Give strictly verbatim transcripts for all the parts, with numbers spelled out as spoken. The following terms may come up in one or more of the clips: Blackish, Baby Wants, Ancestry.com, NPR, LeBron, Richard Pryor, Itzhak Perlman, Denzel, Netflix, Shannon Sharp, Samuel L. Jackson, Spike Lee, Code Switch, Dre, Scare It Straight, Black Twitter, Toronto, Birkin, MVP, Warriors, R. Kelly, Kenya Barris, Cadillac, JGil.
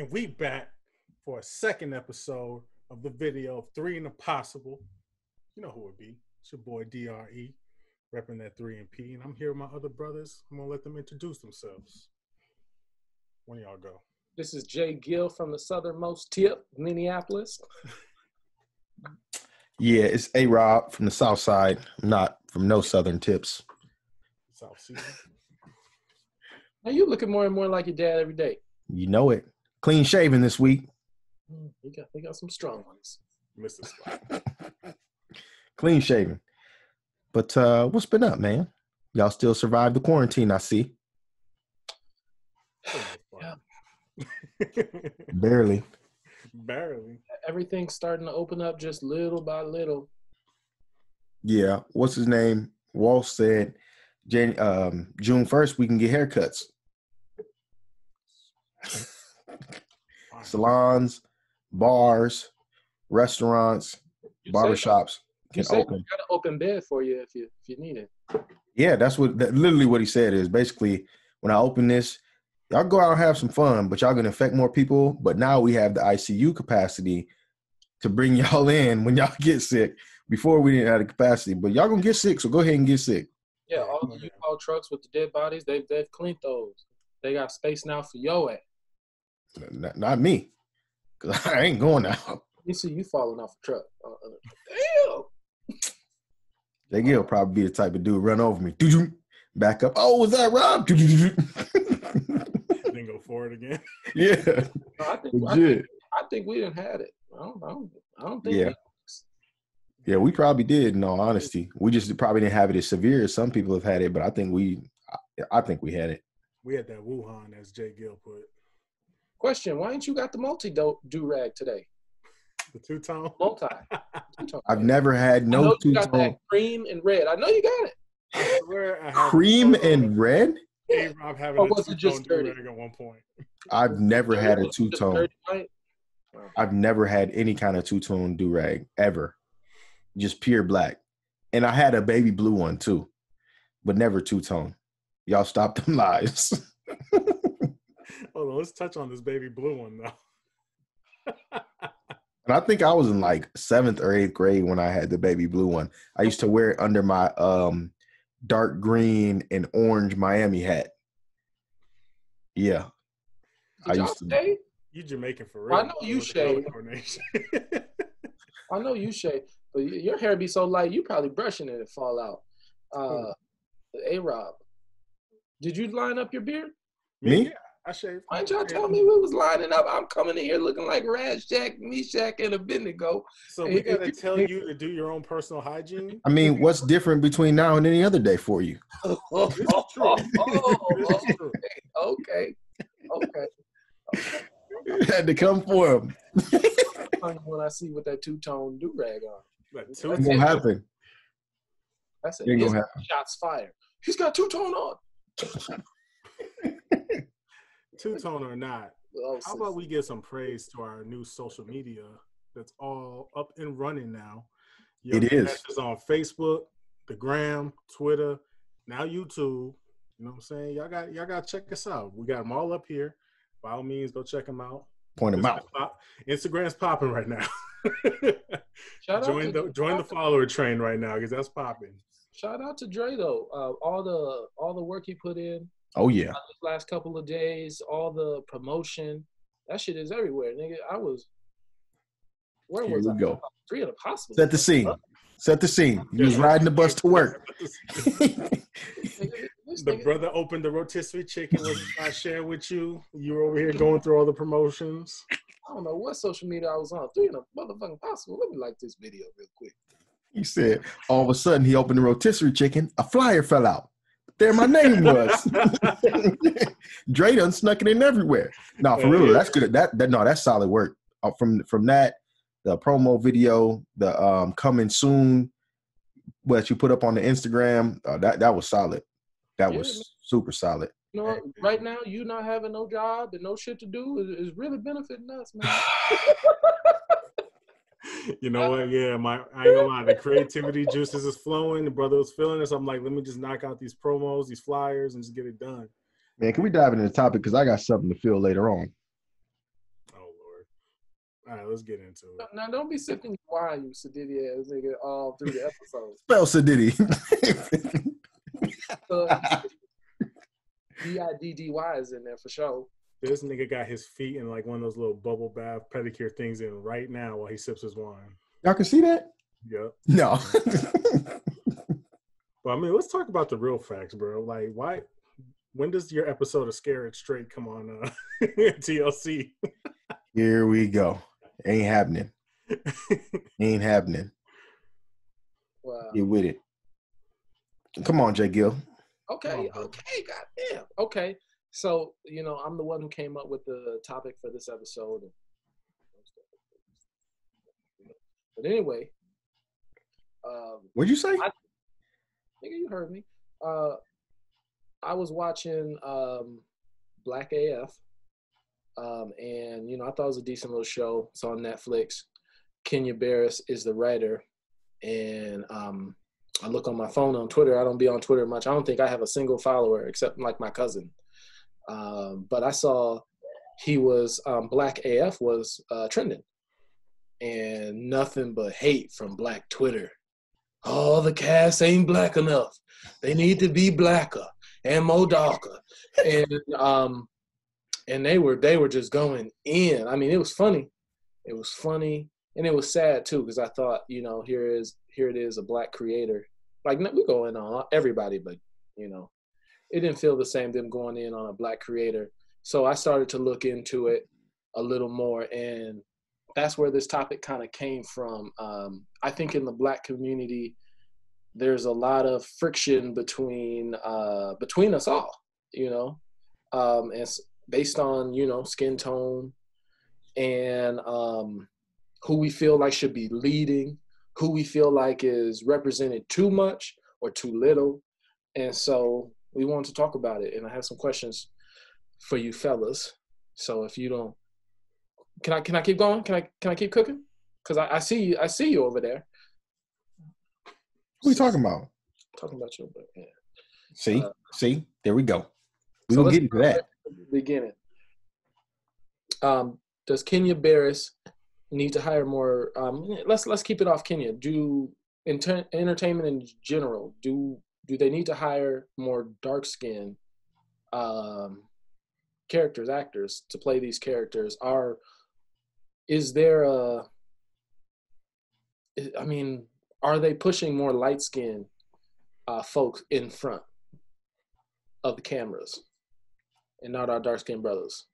And we back for a second episode of the video of Three and Impossible. You know who it be. It's your boy D R E, repping that three and P. And I'm here with my other brothers. I'm gonna let them introduce themselves. When y'all go. This is JGil from the southernmost tip, Minneapolis. Yeah, it's ARob from the south side, not from no southern tips. South season. Now you looking more and more like your dad every day. You know it. Clean shaven this week. We got, we got some strong ones. Missed the spot. Clean shaven. But uh, what's been up, man? Y'all still survived the quarantine, I see. Barely. Barely. Everything's starting to open up just little by little. Yeah. What's his name? Walt said Jan- um, June first we can get haircuts. Salons, bars, restaurants, you barbershops can open. We got an open bed for you if you if you need it. Yeah, that's what that, literally what he said is basically when I open this, y'all go out and have some fun, but y'all gonna infect more people. But now we have the I C U capacity to bring y'all in when y'all get sick. Before we didn't have the capacity, but y'all gonna get sick, so go ahead and get sick. Yeah, all the U-Haul trucks with the dead bodies, they've they've cleaned those. They got space now for your ass. Not, not me, because I ain't going out. You see you falling off a truck. Uh, damn. JGil probably be the type of dude run over me. Back up. Oh, was that Rob? Then go forward again. Yeah. No, I, think, I, think, I think we didn't have it. I don't, I don't, I don't think yeah. That was... yeah, we probably did, in all honesty. We just probably didn't have it as severe as some people have had it, but I think we I, I think we had it. We had that Wuhan, as JGil put. Question, why ain't you got the multi-do-rag today? The two-tone? Multi. Two-tone. I've never had no I know two-tone. You got that cream and red. I know you got it. I swear I have cream and red? Yeah. I'm having or was it just dirty? At one point. I've never had a two-tone. I've never had any kind of two-tone do-rag, ever. Just pure black. And I had a baby blue one, too. But never two-tone. Y'all stop them lies. Hold on, let's touch on this baby blue one, though. And I think I was in, like, seventh or eighth grade when I had the baby blue one. I used to wear it under my um, dark green and orange Miami hat. Yeah. Did I used to. Shave? You Jamaican for real. I know you shave. I know you shave, but your hair be so light, you probably brushing it and fall out. Uh, ARob, did you line up your beard? Me? Yeah. I shaved. Why didn't y'all tell me we was lining up? I'm coming in here looking like Rashjack, Meshach, and Abednego. So we got to tell you to do your own personal hygiene? I mean, what's different between now and any other day for you? oh, oh, oh, oh, oh, okay. Okay. okay. You had to come for him. When I see what that two-tone do-rag on. That's going to happen. That's it. Gonna happen. Shots fired. He's got two-tone on. Two-tone or not, how about we give some praise to our new social media that's all up and running now. Yo, it is. It's on Facebook, the Gram, Twitter, now YouTube. You know what I'm saying? Y'all got y'all got to check us out. We got them all up here. By all means, go check them out. Point them out. Pop, Instagram's popping right now. Shout join out to the join the follower train right now because that's popping. Shout out to Dre though. Uh, all the all the work he put in. Oh yeah! Last couple of days, all the promotion, that shit is everywhere, nigga. I was. Where Here was we I? Go. Three of the possible. Set the scene. Set the scene. You was riding the bus to work. The brother opened the rotisserie chicken. Which I shared with you. You were over here going through all the promotions. I don't know what social media I was on. Three of the motherfucking possible. Let me like this video real quick. He said, all of a sudden, he opened the rotisserie chicken. A flyer fell out. There my name was. Dre done snuck it in everywhere. No, for real, that's good. That, that no, that's solid work. Uh, from from that, the promo video, the um coming soon, what you put up on the Instagram, uh, that that was solid. That was yeah, super solid. You know, right now, you not having no job and no shit to do is, is really benefiting us, man. You know what? Yeah, my I ain't gonna lie. The creativity juices is flowing. The brother was feeling this. I'm like, let me just knock out these promos, these flyers, and just get it done. Man, can we dive into the topic? Because I got something to feel later on. All right, let's get into it. Now, don't be sipping wine, you Sadiddy ass nigga, all through the episode. Spell Sadiddy. uh, D I D D Y is in there for sure. This nigga got his feet in like one of those little bubble bath pedicure things in right now while he sips his wine. Y'all can see that? Yep. No. But I mean, let's talk about the real facts, bro. Like, why? When does your episode of Scare It Straight come on uh, T L C? Here we go. Ain't happening. Ain't happening. Wow. Get with it. Come on, JGil. Okay. On, okay. Goddamn. Okay. So, you know, I'm the one who came up with the topic for this episode. But anyway. Um, What'd you say? I, nigga, you heard me. Uh, I was watching um, Black A F. Um, and, you know, I thought it was a decent little show. It's on Netflix. Kenya Barris is the writer. And um, I look on my phone on Twitter. I don't be on Twitter much. I don't think I have a single follower except like my cousin. Um, but I saw he was, um, Black A F was uh, trending. And nothing but hate from Black Twitter. Oh, the cast ain't black enough. They need to be blacker and more darker. And um, and they were they were just going in. I mean, it was funny. It was funny, and it was sad too, because I thought, you know, here is here it is, a black creator. Like, we go in on everybody, but you know, it didn't feel the same, them going in on a black creator. So I started to look into it a little more, and that's where this topic kind of came from. Um, I think in the black community, there's a lot of friction between uh, between us all, you know, um, and based on, you know, skin tone and um, who we feel like should be leading, who we feel like is represented too much or too little. And so we wanted to talk about it, and I have some questions for you fellas. So if you don't, Can I can I keep going? Can I can I keep cooking? Cause I, I see you I see you over there. Who are you talking about? I'm talking about your book. Yeah. See, uh, see, there we go. We so will get into that. Beginning. Um, does Kenya Barris need to hire more? Um, let's let's keep it off Kenya. Do inter- entertainment in general? Do do they need to hire more dark skin um, characters, actors to play these characters? Are Is there a, I mean, are they pushing more light-skinned uh, folks in front of the cameras and not our dark-skinned brothers?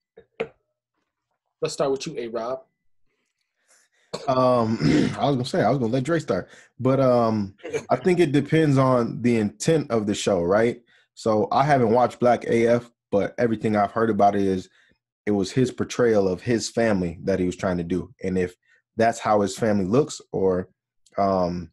Let's start with you, ARob. Um, I was going to say, I was going to let Dre start. But um, I think it depends on the intent of the show, right? So I haven't watched Black A F, but everything I've heard about it is it was his portrayal of his family that he was trying to do. And if that's how his family looks, or um,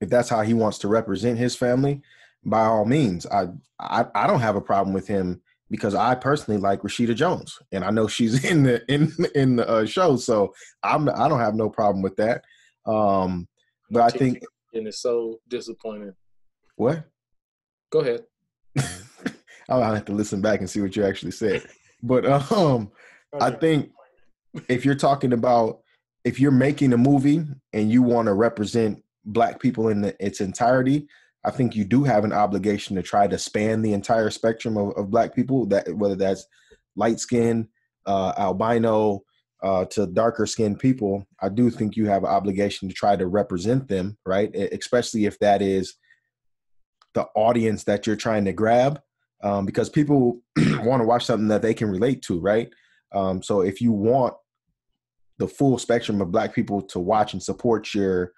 if that's how he wants to represent his family, by all means, I, I I don't have a problem with him, because I personally like Rashida Jones, and I know she's in the in in the uh, show, so I'm I don't have no problem with that. Um, but I think, and it's so disappointing. What? Go ahead. I'll have to listen back and see what you actually said. But um, I think if you're talking about, if you're making a movie and you want to represent black people in the, its entirety, I think you do have an obligation to try to span the entire spectrum of, of black people, that whether that's light skin, uh, albino, uh, to darker skinned people. I do think you have an obligation to try to represent them, right? Especially if that is the audience that you're trying to grab. Um, because people want to watch something that they can relate to, right? Um, so if you want the full spectrum of black people to watch and support your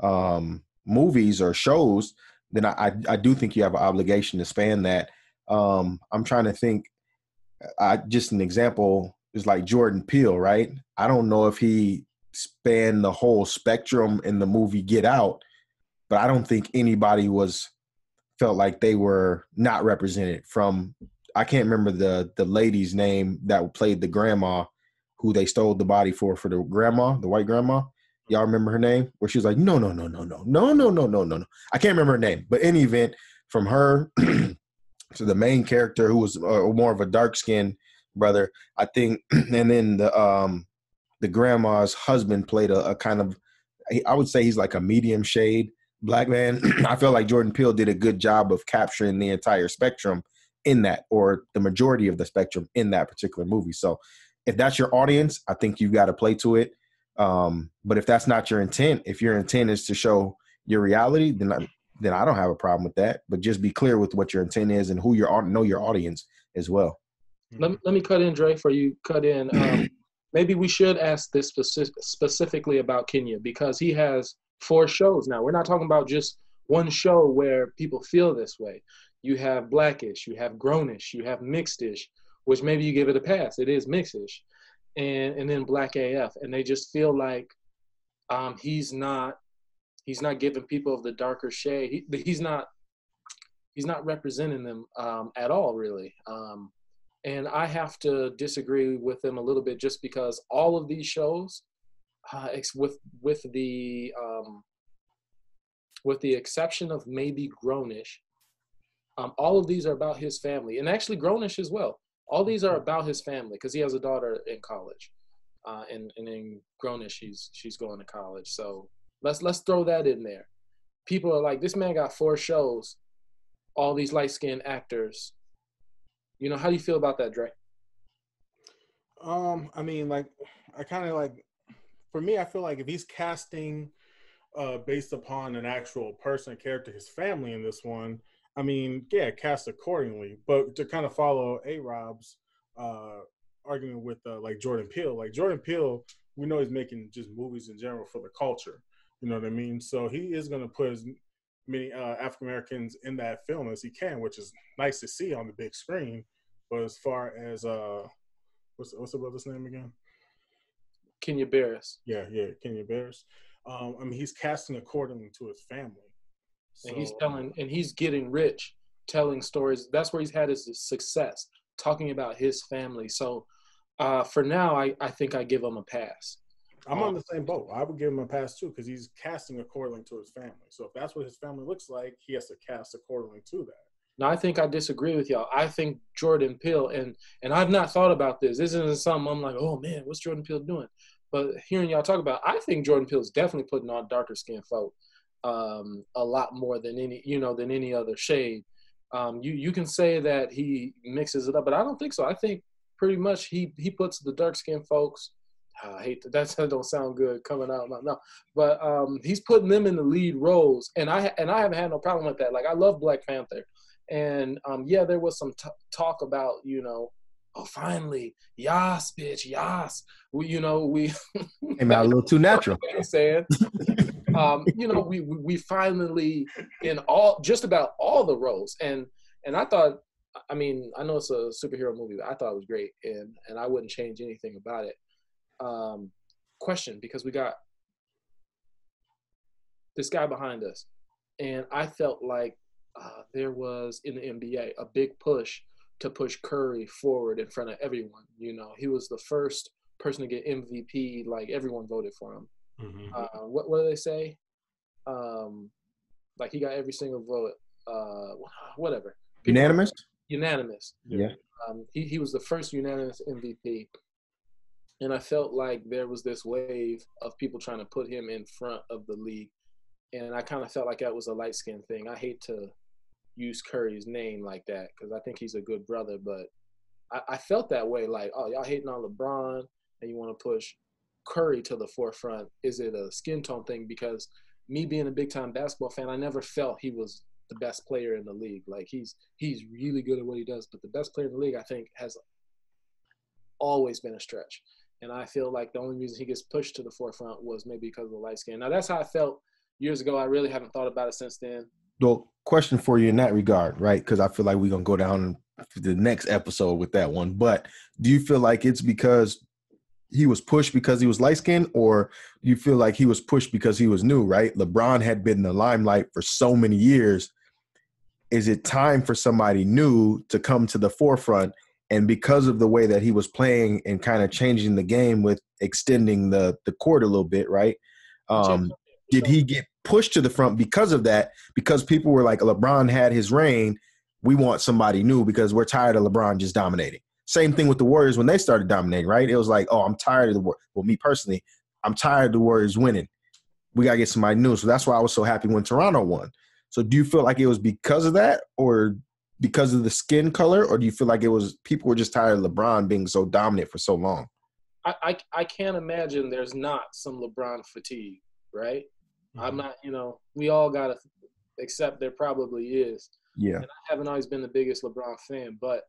um, movies or shows, then I, I, I do think you have an obligation to span that. Um, I'm trying to think, I, just an example is like Jordan Peele, right? I don't know if he spanned the whole spectrum in the movie Get Out, but I don't think anybody was... felt like they were not represented. From, I can't remember the the lady's name that played the grandma, who they stole the body for, for the grandma, the white grandma. Y'all remember her name? Where she was like, no, no, no, no, no, no, no, no, no, no, no. I can't remember her name. But in any event, from her to the main character, who was uh, more of a dark-skinned brother, I think, and then the um the grandma's husband played a, a kind of, I would say he's like a medium shade black man. I feel like Jordan Peele did a good job of capturing the entire spectrum in that, or the majority of the spectrum in that particular movie. So if that's your audience, I think you've got to play to it. Um, but if that's not your intent, if your intent is to show your reality, then I, then I don't have a problem with that. But just be clear with what your intent is and who your know your audience as well. Let me, let me cut in, Dre, for you cut in. Um, maybe we should ask this specific, specifically about Kenya, because he has four shows now. We're not talking about just one show where people feel this way. You have Black-ish, you have Grown-ish, you have Mixed-ish, which maybe you give it a pass. It is Mixed-ish. And, and then Black A F. And they just feel like um, he's not he's not giving people of the darker shade. He, he's not he's not representing them um, at all, really. Um, and I have to disagree with them a little bit, just because all of these shows, uh, ex- with with the um, with the exception of maybe Grown-ish, um, all of these are about his family, and actually Grown-ish as well. All these are about his family, because he has a daughter in college, uh, and and in Grown-ish she's she's going to college. So let's let's throw that in there. People are like, this man got four shows, all these light skinned actors. You know, how do you feel about that, Dre? Um, I mean, like, I kind of like, for me, I feel like if he's casting uh, based upon an actual person, character, his family in this one, I mean, yeah, cast accordingly. But to kind of follow ARob's uh, argument with uh, like Jordan Peele, like Jordan Peele, we know he's making just movies in general for the culture. You know what I mean? So he is going to put as many uh, African Americans in that film as he can, which is nice to see on the big screen. But as far as uh, what's what's the brother's name again? Kenya Barris. Yeah, yeah, Kenya Barris. Um, I mean, he's casting accordingly to his family. So, and he's telling, and he's getting rich, telling stories. That's where he's had his success, talking about his family. So uh, for now, I, I think I give him a pass. I'm um, on the same boat. I would give him a pass too, because he's casting according to his family. So if that's what his family looks like, he has to cast accordingly to that. Now, I think I disagree with y'all. I think Jordan Peele, and, and I've not thought about this. This isn't something I'm like, oh man, what's Jordan Peele doing? But hearing y'all talk about, I think Jordan Peele's definitely putting on darker skinned folk. Um, a lot more than any, you know, than any other shade. Um, you you can say that he mixes it up, but I don't think so. I think pretty much he he puts the dark skinned folks. I hate that. That's, that don't sound good coming out of my mouth. But um, he's putting them in the lead roles, and I and I haven't had no problem with that. Like, I love Black Panther, and um, yeah, there was some t- talk about, you know, oh, finally, yas, bitch, yas. We, you know, we came out a little too natural. You know what I'm saying? Um, you know, we we finally in all just about all the roles, and and I thought, I mean, I know it's a superhero movie, but I thought it was great, and and I wouldn't change anything about it. Um, question, because we got this guy behind us, and I felt like uh, there was in the N B A a big push to push Curry forward in front of everyone. You know, he was the first person to get M V P. Like, everyone voted for him. Mm-hmm. Uh, what what do they say? Um, like, he got every single vote. Uh, whatever. Unanimous. Unanimous. Yeah. Um, he he was the first unanimous M V P, and I felt like there was this wave of people trying to put him in front of the league, and I kind of felt like that was a light skin thing. I hate to use Curry's name like that, because I think he's a good brother, but I, I felt that way. Like, oh, y'all hating on LeBron, and you want to push Curry to the forefront. Is it a skin tone thing? Because me being a big time basketball fan, I never felt he was the best player in the league. Like, he's he's really good at what he does, but the best player in the league, I think, has always been a stretch. And I feel like the only reason he gets pushed to the forefront was maybe because of the light skin. Now, that's how I felt years ago. I really haven't thought about it since then. Well, question for you in that regard, right? Because I feel like we're gonna go down the next episode with that one. But do you feel like it's because he was pushed because he was light-skinned, or you feel like he was pushed because he was new, right? LeBron had been in the limelight for so many years. Is it time for somebody new to come to the forefront? And because of the way that he was playing and kind of changing the game with extending the, the court a little bit, right? Um, did he get pushed to the front because of that? Because people were like, LeBron had his reign. We want somebody new because we're tired of LeBron just dominating. Same thing with the Warriors when they started dominating, right? It was like, oh, I'm tired of the Warriors. Well, me personally, I'm tired of the Warriors winning. We got to get somebody new. So that's why I was so happy when Toronto won. So do you feel like it was because of that or because of the skin color? Or do you feel like it was people were just tired of LeBron being so dominant for so long? I, I, I can't imagine there's not some LeBron fatigue, right? Mm-hmm. I'm not, you know, we all got to accept there probably is. Yeah. And I haven't always been the biggest LeBron fan, but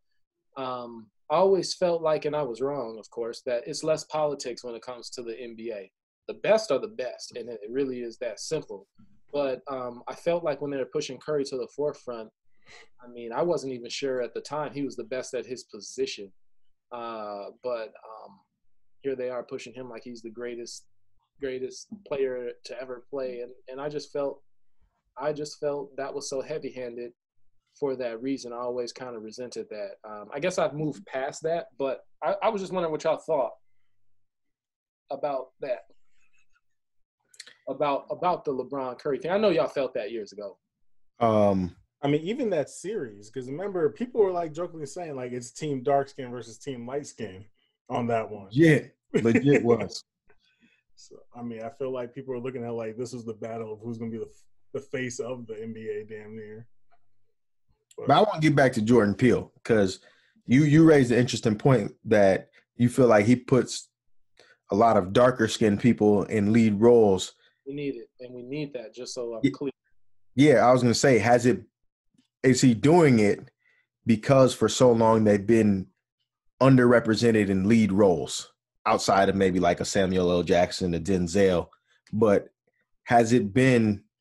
um, I always felt like, and I was wrong, of course, that it's less politics when it comes to the N B A. The best are the best, and it really is that simple. But um, I felt like when they were pushing Curry to the forefront, I mean, I wasn't even sure at the time he was the best at his position. Uh, but um, here they are pushing him like he's the greatest, greatest player to ever play. And, and I just felt, I just felt that was so heavy-handed. For that reason, I always kind of resented that. Um, I guess I've moved past that, but I, I was just wondering what y'all thought about that, about about the LeBron Curry thing. I know y'all felt that years ago. Um, I mean, even that series, because remember, people were like jokingly saying like it's team dark skin versus team light skin on that one. Yeah, legit was. So I mean, I feel like people are looking at like this was the battle of who's going to be the, the face of the N B A, damn near. But I want to get back to Jordan Peele because you you raised an interesting point that you feel like he puts a lot of darker-skinned people in lead roles. We need it, and we need that just so I'm clear. Yeah, I was going to say, has it? Is he doing it because for so long they've been underrepresented in lead roles outside of maybe like a Samuel L. Jackson, a Denzel, but has it been –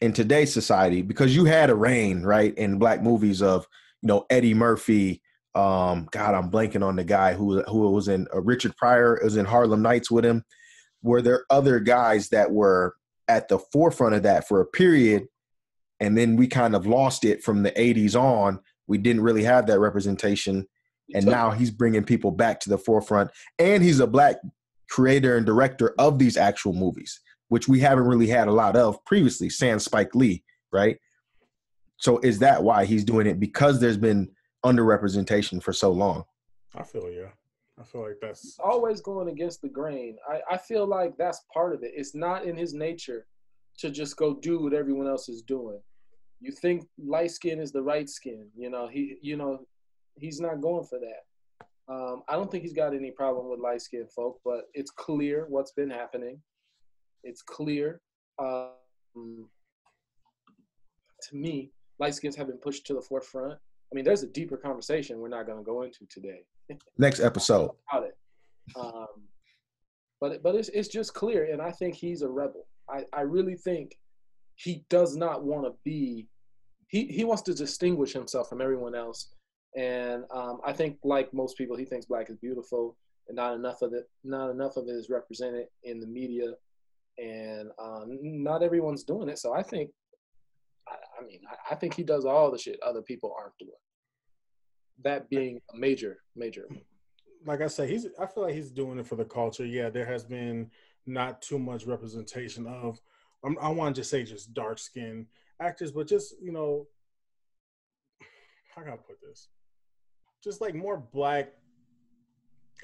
in today's society, because you had a reign, right, in black movies of, you know, Eddie Murphy. Um, God, I'm blanking on the guy who who was in uh, Richard Pryor was in Harlem Nights with him. Were there other guys that were at the forefront of that for a period, and then we kind of lost it from the eighties on? We didn't really have that representation, and now he's bringing people back to the forefront, and he's a black creator and director of these actual movies, which we haven't really had a lot of previously, sans Spike Lee, right? So is that why he's doing it? Because there's been underrepresentation for so long. I feel you. I feel like that's... He's always going against the grain. I, I feel like that's part of it. It's not in his nature to just go do what everyone else is doing. You think light skin is the right skin. You know, he, you know, he's not going for that. Um, I don't think he's got any problem with light-skinned folk, but it's clear what's been happening. It's clear um, to me, light skins have been pushed to the forefront. I mean, there's a deeper conversation we're not going to go into today. Next episode. About it. Um, but but it's, it's just clear, and I think he's a rebel. I, I really think he does not want to be he, – he wants to distinguish himself from everyone else. And um, I think, like most people, he thinks black is beautiful, and not enough of it, not enough of it is represented in the media. And um, not everyone's doing it. So I think, I, I mean, I, I think he does all the shit other people aren't doing. That being a major, major. Like I said, he's, I feel like he's doing it for the culture. Yeah, there has been not too much representation of, I'm, I want to just say just dark-skinned actors, but just, you know, how can I put this? Just like more black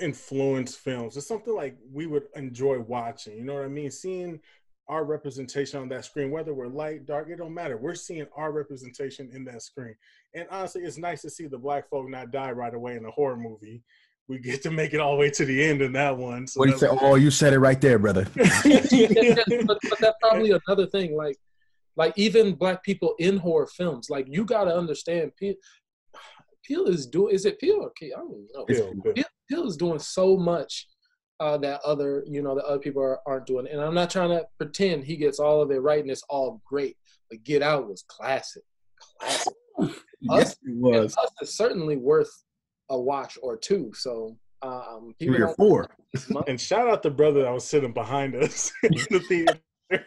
influence films. It's something like we would enjoy watching, you know what I mean? Seeing our representation on that screen, whether we're light, dark, it don't matter. We're seeing our representation in that screen. And honestly, it's nice to see the black folk not die right away in a horror movie. We get to make it all the way to the end in that one. So what do you say? Oh, you said it right there, brother. but, but that's probably another thing. Like, like even black people in horror films, like you got to understand people. Peele is doing, is it Peele or Key? I don't know. Peele, Peele. Peele is doing so much uh, that other, you know, that other people are, aren't doing. And I'm not trying to pretend he gets all of it right and it's all great. But Get Out was classic. Classic. Yes, us, it was. Us is certainly worth a watch or two. So, um, three or four. And shout out the brother that was sitting behind us in the theater.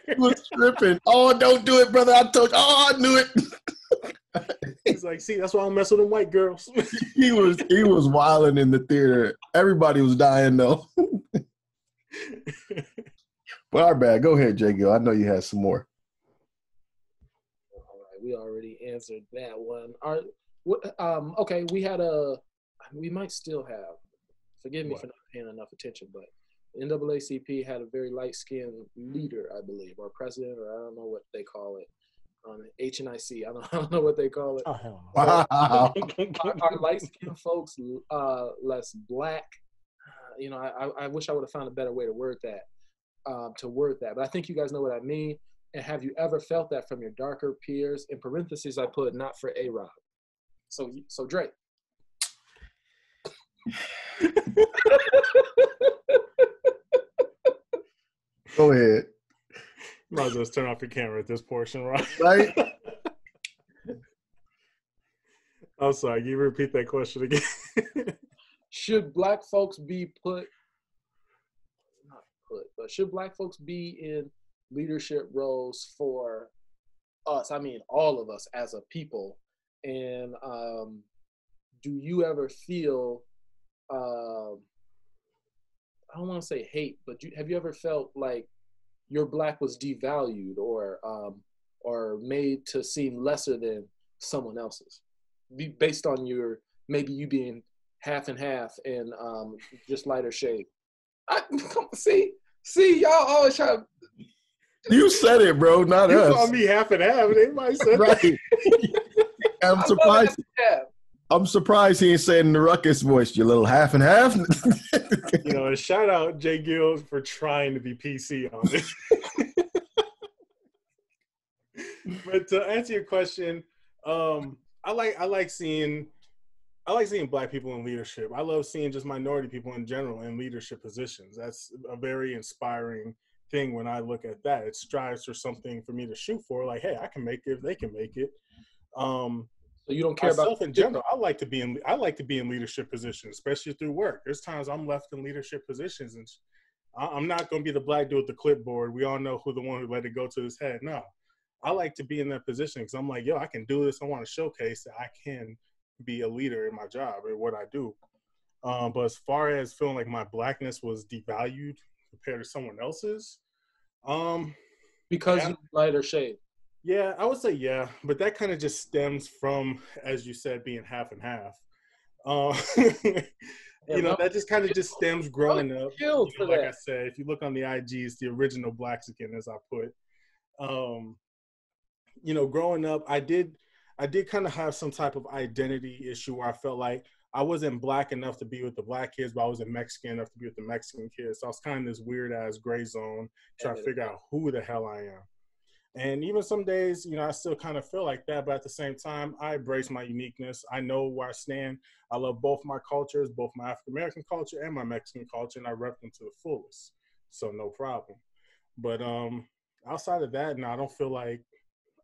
He was tripping. Oh, don't do it, brother. I told you. Oh, I knew it. He's like, see, that's why I'm messing with them white girls. he was he was wilding in the theater. Everybody was dying though. But our bad. Go ahead, JGil. I know you had some more. All right, we already answered that one. All right, what, um, okay, we had a. I we might still have, forgive me what? for not paying enough attention, but the N double A C P had a very light-skinned leader, I believe, or president, or I don't know what they call it. Um, H N I C, I don't, I don't know what they call it. Oh, hell no. Wow. Our, our light-skinned folks, uh, less black, uh, you know, I, I wish I would have found a better way to word that, uh, to word that. But I think you guys know what I mean. And have you ever felt that from your darker peers? In parentheses, I put, not for ARob. So, so Dre. Go ahead. Might as well turn off your camera at this portion, right? Right. I'm sorry. Can you repeat that question again? Should black folks be put, not put, but should black folks be in leadership roles for us? I mean, all of us as a people. And um, do you ever feel, uh, I don't want to say hate, but you, have you ever felt like your black was devalued or um, or made to seem lesser than someone else's, be based on your, maybe you being half and half and um, just lighter shade? I, see, see, y'all always try to. You said it, bro, not you us. You call me half and half. Anybody said right. that? I'm surprised. I'm surprised he ain't saying in the ruckus voice, you little half and half. You know, and shout out JGil for trying to be P C on this. But to answer your question, um, I like I like seeing I like seeing black people in leadership. I love seeing just minority people in general in leadership positions. That's a very inspiring thing when I look at that. It strives for something for me to shoot for, like, hey, I can make it if they can make it. Um So you don't care Myself about in general. I like to be in. I like to be in leadership positions, especially through work. There's times I'm left in leadership positions, and I'm not going to be the black dude with the clipboard. We all know who the one who let it go to his head. No, I like to be in that position because I'm like, yo, I can do this. I want to showcase that I can be a leader in my job or what I do. Um, but as far as feeling like my blackness was devalued compared to someone else's, um, because yeah, you light or shade. Yeah, I would say yeah, but that kind of just stems from, as you said, being half and half. Uh, you know, that just kind of just stems growing up. You know, like I said, if you look on the I G, it's the original blacks again, as I put. Um, you know, growing up, I did, I did kind of have some type of identity issue where I felt like I wasn't black enough to be with the black kids, but I wasn't Mexican enough to be with the Mexican kids. So I was kind of this weird ass gray zone trying to figure out who the hell I am. And even some days, you know, I still kind of feel like that, but at the same time, I embrace my uniqueness. I know where I stand. I love both my cultures, both my African-American culture and my Mexican culture, and I rep them to the fullest, so no problem. But um, outside of that, no, I don't feel like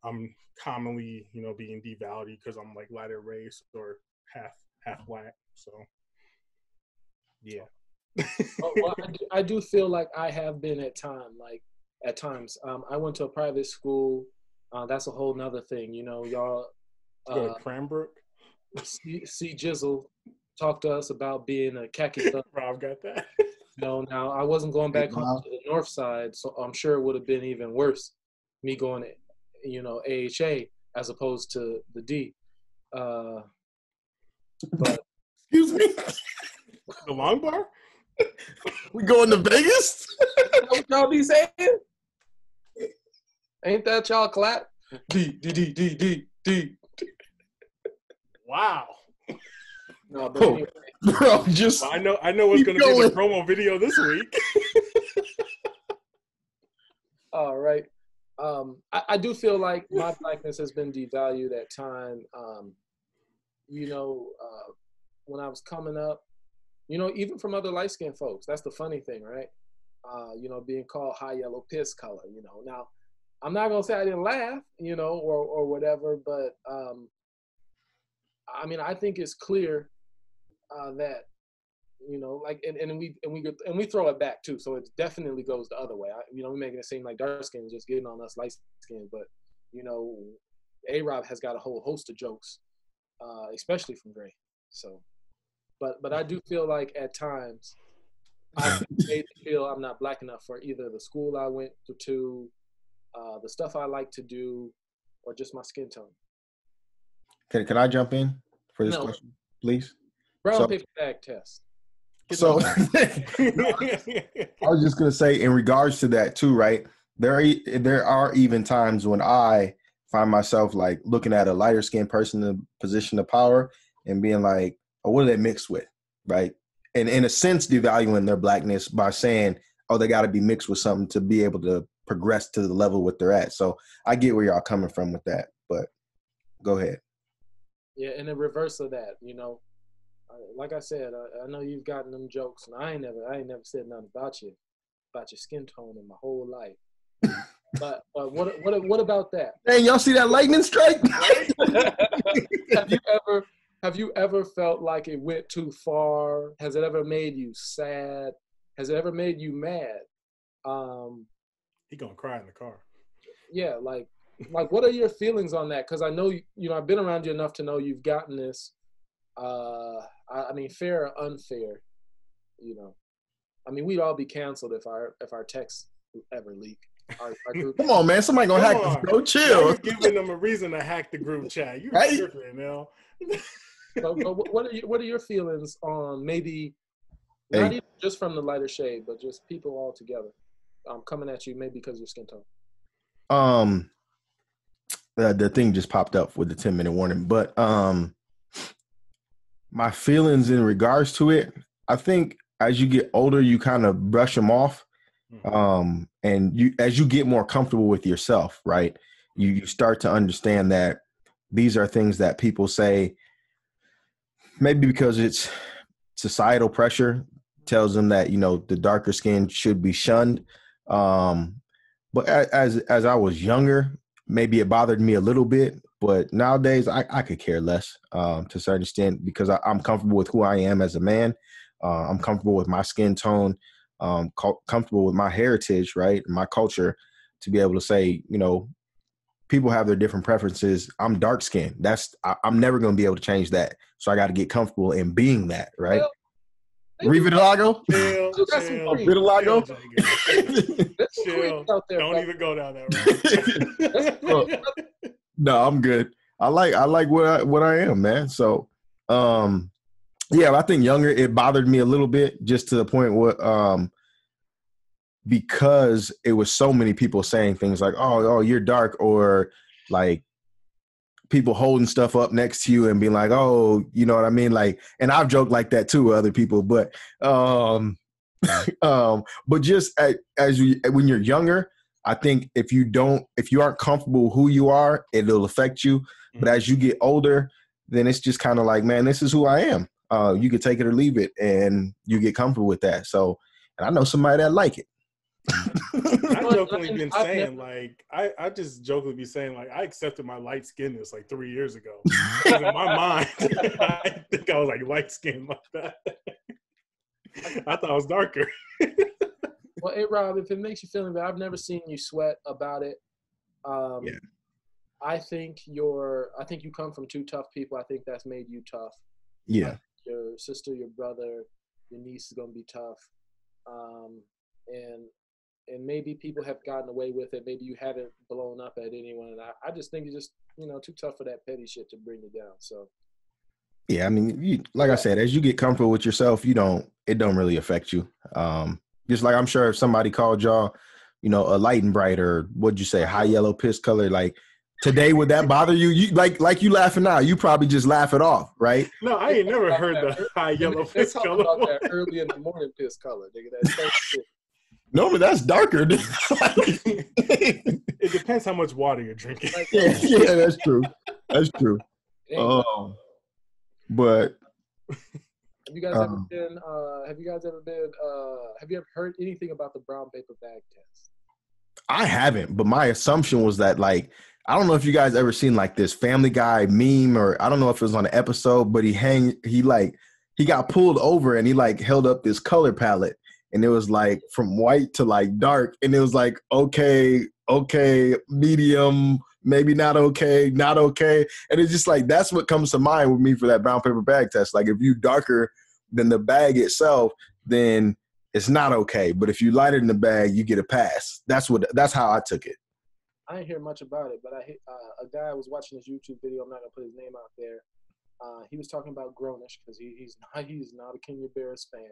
I'm commonly, you know, being devalued because I'm, like, lighter race or half half black, so, yeah. Oh, well, I, do, I do feel like I have been at time, like, At times, um, I went to a private school. Uh, that's a whole nother thing, you know, y'all. Uh, Cranbrook. C, C. Jizzle talked to us about being a khaki. Rob got that. No, now I wasn't going back home to the north side, so I'm sure it would have been even worse. Me going, you know, A H A as opposed to the D. Uh, but, excuse me. The long bar. We going to Vegas? What y'all be saying? Ain't that y'all clap? D, D, D, D, D, D. Wow. No, but anyway. Bro, just I know I know what's gonna going. be the promo video this week. All right. Um, I, I do feel like my blackness has been devalued at time. Um, you know, uh, when I was coming up, you know, even from other light-skinned folks, that's the funny thing, right? Uh, you know, being called high yellow piss color, you know. Now, I'm not going to say I didn't laugh, you know, or, or whatever, but, um, I mean, I think it's clear uh, that, you know, like, and, and, we, and, we, and we throw it back, too, so it definitely goes the other way. I, you know, we're making it seem like dark skin is just getting on us light skin, but, you know, ARob has got a whole host of jokes, uh, especially from Dre, so. But but I do feel like at times I made to feel I'm not black enough for either the school I went to, uh, the stuff I like to do, or just my skin tone. Can can I jump in for this no. question, please? Brown so, paper bag test. Get so I was just gonna say, in regards to that too, right? There, there are even times when I find myself like looking at a lighter skinned person in a position of power and being like, "Oh, what are they mixed with?" Right? And in a sense, devaluing their blackness by saying, "Oh, they got to be mixed with something to be able to progress to the level what they're at." So I get where y'all coming from with that, but go ahead. Yeah, and the reverse of that, you know, like I said, I, I know you've gotten them jokes, and I ain't never, I ain't never said nothing about you, about your skin tone in my whole life. But but what what what about that? Hey, y'all see that lightning strike? Have you ever have you ever felt like it went too far? Has it ever made you sad? Has it ever made you mad? Um, he gonna cry in the car. Yeah, like like what are your feelings on that? Because I know you, you know I've been around you enough to know you've gotten this. Uh, I, I mean, fair or unfair, you know. I mean, we'd all be canceled if our if our texts ever leak. Our, our group Come on, man! Somebody gonna Come hack. Go chill. You're giving them a reason to hack the group chat. You're right? tripping now. But, but what are you, what are your feelings on maybe hey. not even just from the lighter shade, but just people all together um, coming at you maybe because of your skin tone? Um, the, the thing just popped up with the ten minute warning, but um. My feelings in regards to it, I think as you get older, you kind of brush them off. Um, and you, as you get more comfortable with yourself, right, you, you start to understand that these are things that people say, maybe because it's societal pressure tells them that, you know, the darker skin should be shunned. Um, but as, as I was younger, maybe it bothered me a little bit. But nowadays, I, I could care less um, to a certain extent because I, I'm comfortable with who I am as a man. Uh, I'm comfortable with my skin tone, um, co- comfortable with my heritage, right, my culture, to be able to say, you know, people have their different preferences. I'm dark skinned. That's I, I'm never going to be able to change that. So I got to get comfortable in being that, right? Revitalago? Revitalago? Don't even go down that road. Well, no, I'm good. I like I like what I, what I am, man. So, um, yeah, I think younger, it bothered me a little bit, just to the point where um, because it was so many people saying things like, oh, oh, you're dark, or like people holding stuff up next to you and being like, oh, you know what I mean? Like, and I've joked like that too with other people, but um, um, but just as, as you, when you're younger, I think if you don't, if you aren't comfortable with who you are, it'll affect you. But as you get older, then it's just kind of like, man, this is who I am. Uh, you can take it or leave it, and you get comfortable with that. So, and I know somebody that like it. I jokingly been saying like, I, I just jokingly be saying like, I accepted my light skinness like three years ago. In my mind, I think I was like light skinned like that. I thought I was darker. Well, ARob, if it makes you feel bad, I've never seen you sweat about it. Um, yeah. I think you're, I think you come from two tough people. I think that's made you tough. Yeah. Like your sister, your brother, your niece is going to be tough. Um, and and maybe people have gotten away with it. Maybe you haven't blown up at anyone. And I, I just think you're just, you know, too tough for that petty shit to bring you down. So. Yeah, I mean, you, like I said, as you get comfortable with yourself, you don't, it don't really affect you. Um, Just like I'm sure if somebody called y'all, you know, a light and bright or what'd you say, high yellow piss color, like today, would that bother you? You like like you laughing now, you probably just laugh it off, right? No, I ain't never heard the high yellow piss color. About that early in the morning piss color, nigga. That's shit. No, but that's darker. It depends how much water you're drinking. Yeah, yeah, that's true. That's true. Um, but. Have you guys ever um, been? Uh, have you guys ever been? Uh, have you ever heard anything about the brown paper bag test? I haven't, but my assumption was that, like, I don't know if you guys ever seen like this Family Guy meme, or I don't know if it was on an episode, but he hang he like he got pulled over and he like held up this color palette and it was like from white to like dark and it was like okay, okay, medium, maybe not okay, not okay. And it's just like, that's what comes to mind with me for that brown paper bag test. Like if you darker than the bag itself, then it's not okay. But if you lighter than the bag, you get a pass. That's what, that's how I took it. I didn't hear much about it, but I uh, a guy was watching this YouTube video. I'm not gonna put his name out there. Uh, he was talking about Grown-ish because he, he's not he's not a Kenya Barris fan.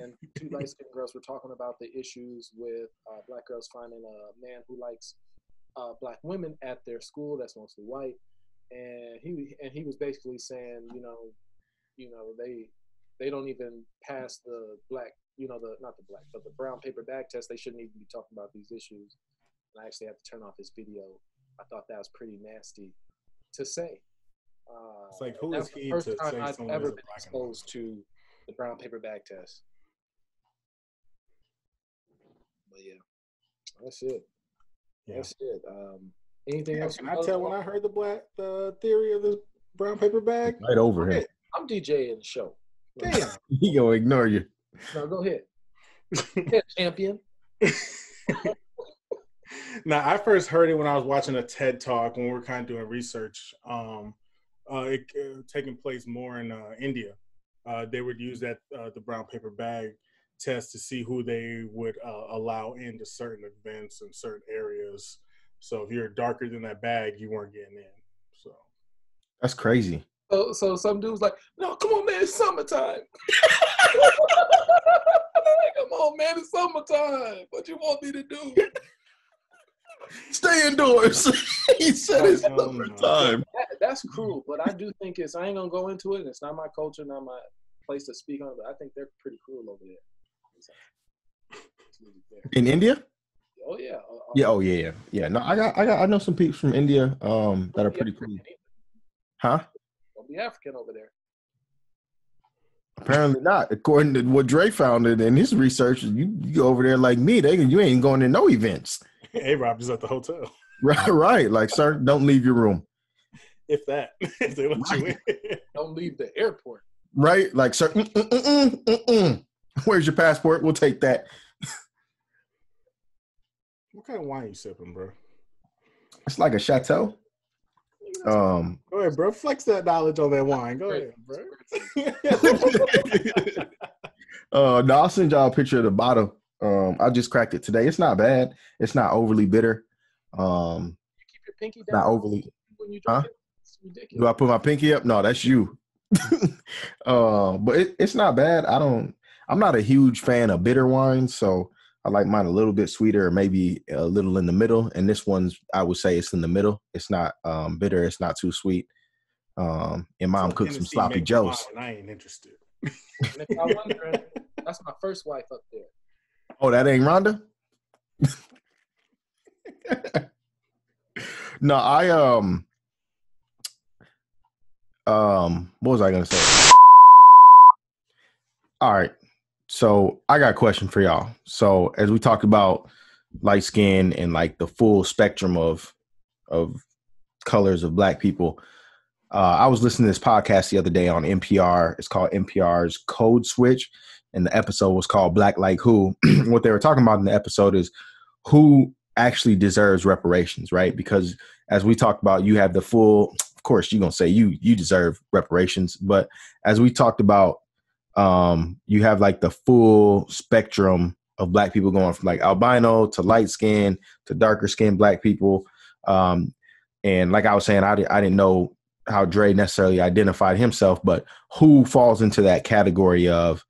And two light-skinned girls were talking about the issues with uh, black girls finding a man who likes uh, black women at their school that's mostly white. And he and he was basically saying, you know, you know they they don't even pass the black, you know, the not the black, but the brown paper bag test. They shouldn't even be talking about these issues. And I actually had to turn off his video. I thought that was pretty nasty to say. Uh, it's like, who is he to say someone is a black and white? That's the first time I've ever been exposed to the brown paper bag test. But yeah, that's it. Yeah. That's it. Um, anything yeah, else? Can I tell when I heard the black uh, theory of the brown paper bag? Right over here. I'm DJing the show. Damn. He gonna ignore you. No, go ahead. Go ahead, champion. Now, I first heard it when I was watching a TED Talk when we were kind of doing research. Um, uh, it uh, taking place more in uh, India. Uh, they would use that uh, the brown paper bag test to see who they would uh, allow into certain events in certain areas. So if you're darker than that bag, you weren't getting in. So that's crazy. So, so some dude's like, "No, come on, man, it's summertime." Come on, man, it's summertime. What you want me to do? Stay indoors. He said it's summertime. That, that's cruel, but I do think it's, I ain't going to go into it, and it's not my culture, not my place to speak on it, but I think they're pretty cruel over there. In India? Oh, yeah. Yeah, oh, yeah, yeah. Yeah, no, I got, I got, I know some people from India um, that are pretty cruel. Huh? Don't be African over there. Apparently not. According to what Dre found it in his research, you, you go over there like me, they you ain't going to no events. ARob is at the hotel. Right, right. Like, sir, don't leave your room. If that, if they let right. you in. Don't leave the airport. Right, like, sir, mm, mm, mm, mm, mm. Where's your passport? We'll take that. What kind of wine you sipping, bro? It's like a chateau. Um, Go ahead, bro. Flex that knowledge on that wine. Go ahead, bro. uh, no, I'll send y'all a picture of the bottle. Um, I just cracked it today. It's not bad. It's not overly bitter. Um, you keep your pinky down. Not overly. When you drink huh? it, it's ridiculous. Do I put my pinky up? No, that's you. uh, but it, it's not bad. I don't. I'm not a huge fan of bitter wine, so I like mine a little bit sweeter, or maybe a little in the middle. And this one's, I would say, it's in the middle. It's not um, bitter. It's not too sweet. Um, and mom so cooked Tennessee some sloppy joes. I ain't interested. And if y'all wondering, that's my first wife up there. Oh, that ain't Rhonda? No, I, um, um, what was I going to say? All right. So I got a question for y'all. So as we talk about light skin and like the full spectrum of, of colors of black people, uh, I was listening to this podcast the other day on N P R. It's called N P R's Code Switch. And the episode was called Black Like Who. What they were talking about in the episode is who actually deserves reparations, right? Because as we talked about, you have the full, of course, you're going to say you you deserve reparations. But as we talked about, um, you have like the full spectrum of black people going from like albino to light skin to darker skinned black people. Um, and like I was saying, I, I didn't know how Dre necessarily identified himself, but who falls into that category of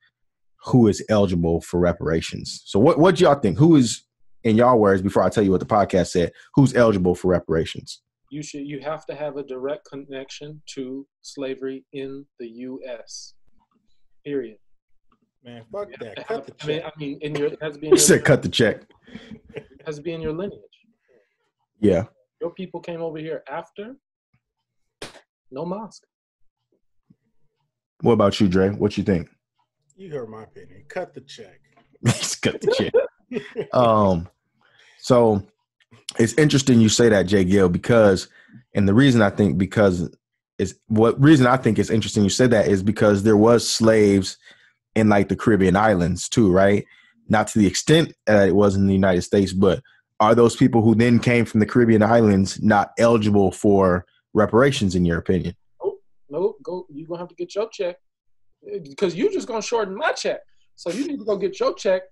who is eligible for reparations? So what, what do y'all think? Who is, in y'all words, before I tell you what the podcast said, who's eligible for reparations? You should, you have to have a direct connection to slavery in the U S Period. Man, fuck you that. Cut have, the I check. Mean, I mean, in your, it has to be in your you said lineage. Cut the check. It has to be in your lineage. Yeah. Your people came over here after, no mosque. What about you, Dre? What you think? You heard my opinion. Cut the check. Cut the check. Um, so it's interesting you say that, JGil, because, and the reason I think because is what reason I think it's interesting you said that is because there was slaves in like the Caribbean islands too, right? Not to the extent that it was in the United States, but are those people who then came from the Caribbean islands not eligible for reparations in your opinion? Nope, nope. Go. You're gonna have to get your check. Because you're just gonna shorten my check, so you need to go get your check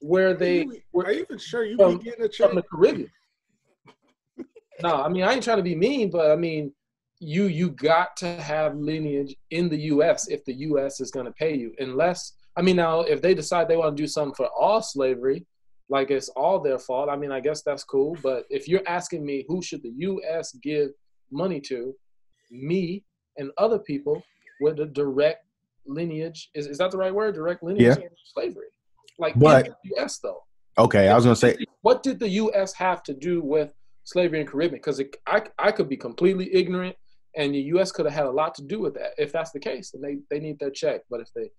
where they. Where are you even sure you from, be getting a check from the Caribbean? No, I mean I ain't trying to be mean, but I mean you you got to have lineage in the U S if the U S is going to pay you. Unless, I mean, now, if they decide they want to do something for all slavery, like it's all their fault, I mean, I guess that's cool. But if you're asking me who should the U S give money to, me and other people with a direct lineage, is, is that the right word? Direct lineage yeah. slavery. Like, but, in the U S, though. Okay, I was going to say. What did the U S have to do with slavery in the Caribbean? Because I, I could be completely ignorant, and the U S could have had a lot to do with that. If that's the case, and they, they need their check. But if they,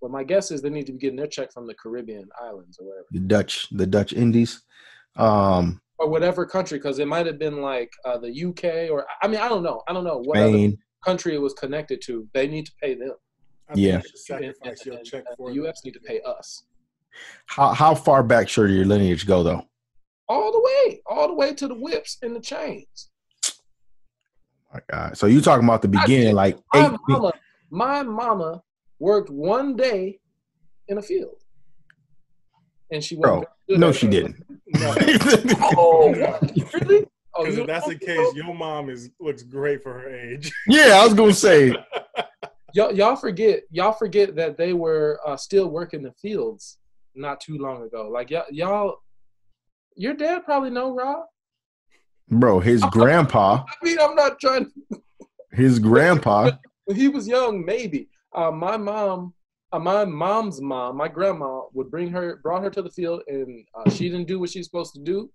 but my guess is they need to be getting their check from the Caribbean islands or whatever. The Dutch, the Dutch Indies. Um, or whatever country, because it might have been like uh, the U K or, I mean, I don't know. I don't know what other country it was connected to. They need to pay them. I mean, yeah. Sacrifice your check for the U S need to pay us. How how far back should your lineage go, though? All the way. All the way to the whips and the chains. Oh my God. So you're talking about the beginning, I, like my mama, my mama worked one day in a field. And she worked. No, she didn't. No. Oh, really? Oh, if that's the case, know? Your mom is looks great for her age. Yeah, I was going to say. Y'all, y'all forget, y'all forget that they were uh, still working the fields not too long ago. Like y'all, y'all, your dad probably know Rob. Bro, his I'm, grandpa. I mean, I'm not trying. To... His grandpa. When he was young, maybe. Uh, my mom, uh, my mom's mom, my grandma would bring her, brought her to the field, and uh, she didn't do what she's supposed to do.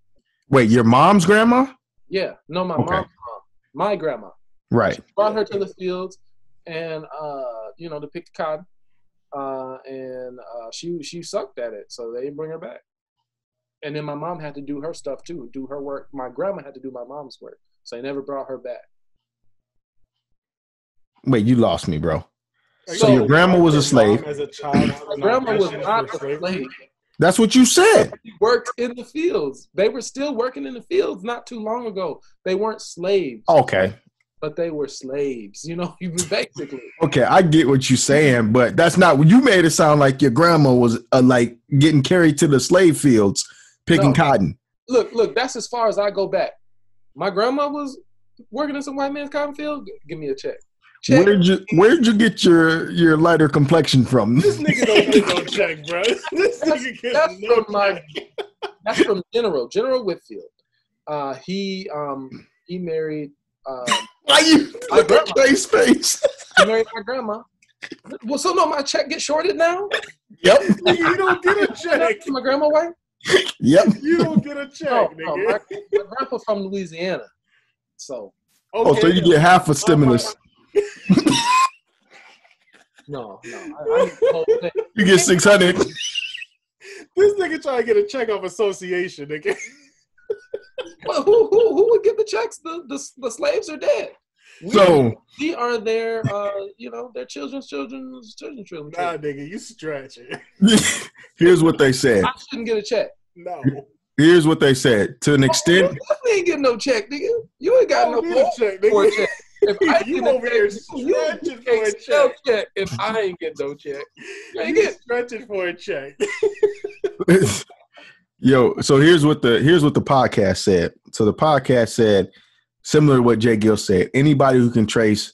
Wait, your mom's grandma? Yeah, no, my okay. mom's mom, my grandma. Right. She brought her to the fields. And, uh, you know, to pick the cotton. Uh, and uh, she she sucked at it, so they didn't bring her back. And then my mom had to do her stuff, too, do her work. My grandma had to do my mom's work, so they never brought her back. Wait, you lost me, bro. So, so your grandma was a slave. As a child, my grandma was not a slave. That's what you said. She worked in the fields. They were still working in the fields not too long ago. They weren't slaves. Okay. But they were slaves, you know, basically. Okay, I get what you're saying, but that's not what you made it sound like. Your grandma was uh, like getting carried to the slave fields, picking no. cotton. Look, look, that's as far as I go back. My grandma was working in some white man's cotton field. Give me a check. check. Where'd you Where'd you get your your lighter complexion from? This nigga don't get no check, bro. This that's, nigga that's no from my. That's from General General Whitfield. Uh, he um he married. Um, Why you look at Dre's face? I married my grandma. Well, so no, my check gets shorted now? Yep. Nigga, you don't get a check. My grandma wife? Yep. You don't get a check, no, nigga. No, my, my grandpa from Louisiana. So. Okay. Oh, so you get half a stimulus. no, no. I, I you get six hundred. This nigga trying to get a check off association, nigga. Well, who who who would give the checks? The the, the slaves are dead. We, so we are their uh you know their children's children's children's children. Nah, nigga, you stretch it. Here's what they said. I shouldn't get a check. No. Here's what they said. To an extent, you ain't getting no check, nigga. You ain't got no check, nigga. Check. If I you get over here stretching for a check. check, if I ain't get no check, you ain't get stretching for a check. Yo, so here's what the here's what the podcast said. So the podcast said, similar to what JGil said, anybody who can trace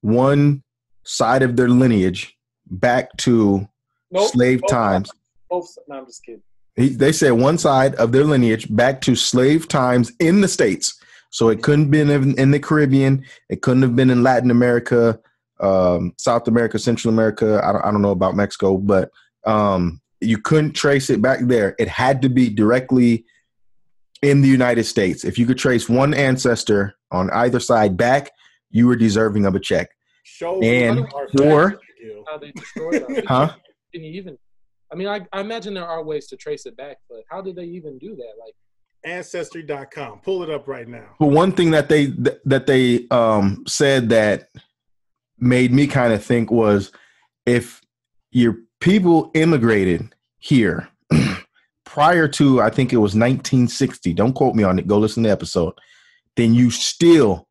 one side of their lineage back to nope, slave both times. Both, no, I'm just kidding. He, they said one side of their lineage back to slave times in the States. So it couldn't have been in, in the Caribbean. It couldn't have been in Latin America, um, South America, Central America. I don't, I don't know about Mexico, but um, – you couldn't trace it back there. It had to be directly in the United States. If you could trace one ancestor on either side back, you were deserving of a check. Show and or how they destroyed us. Huh? Can you even? I mean, I, I imagine there are ways to trace it back, but how did they even do that? Like Ancestry dot com, pull it up right now. But one thing that they that they um, said that made me kind of think was if you're people immigrated here prior to, I think it was nineteen sixty. Don't quote me on it. Go listen to the episode. Then you still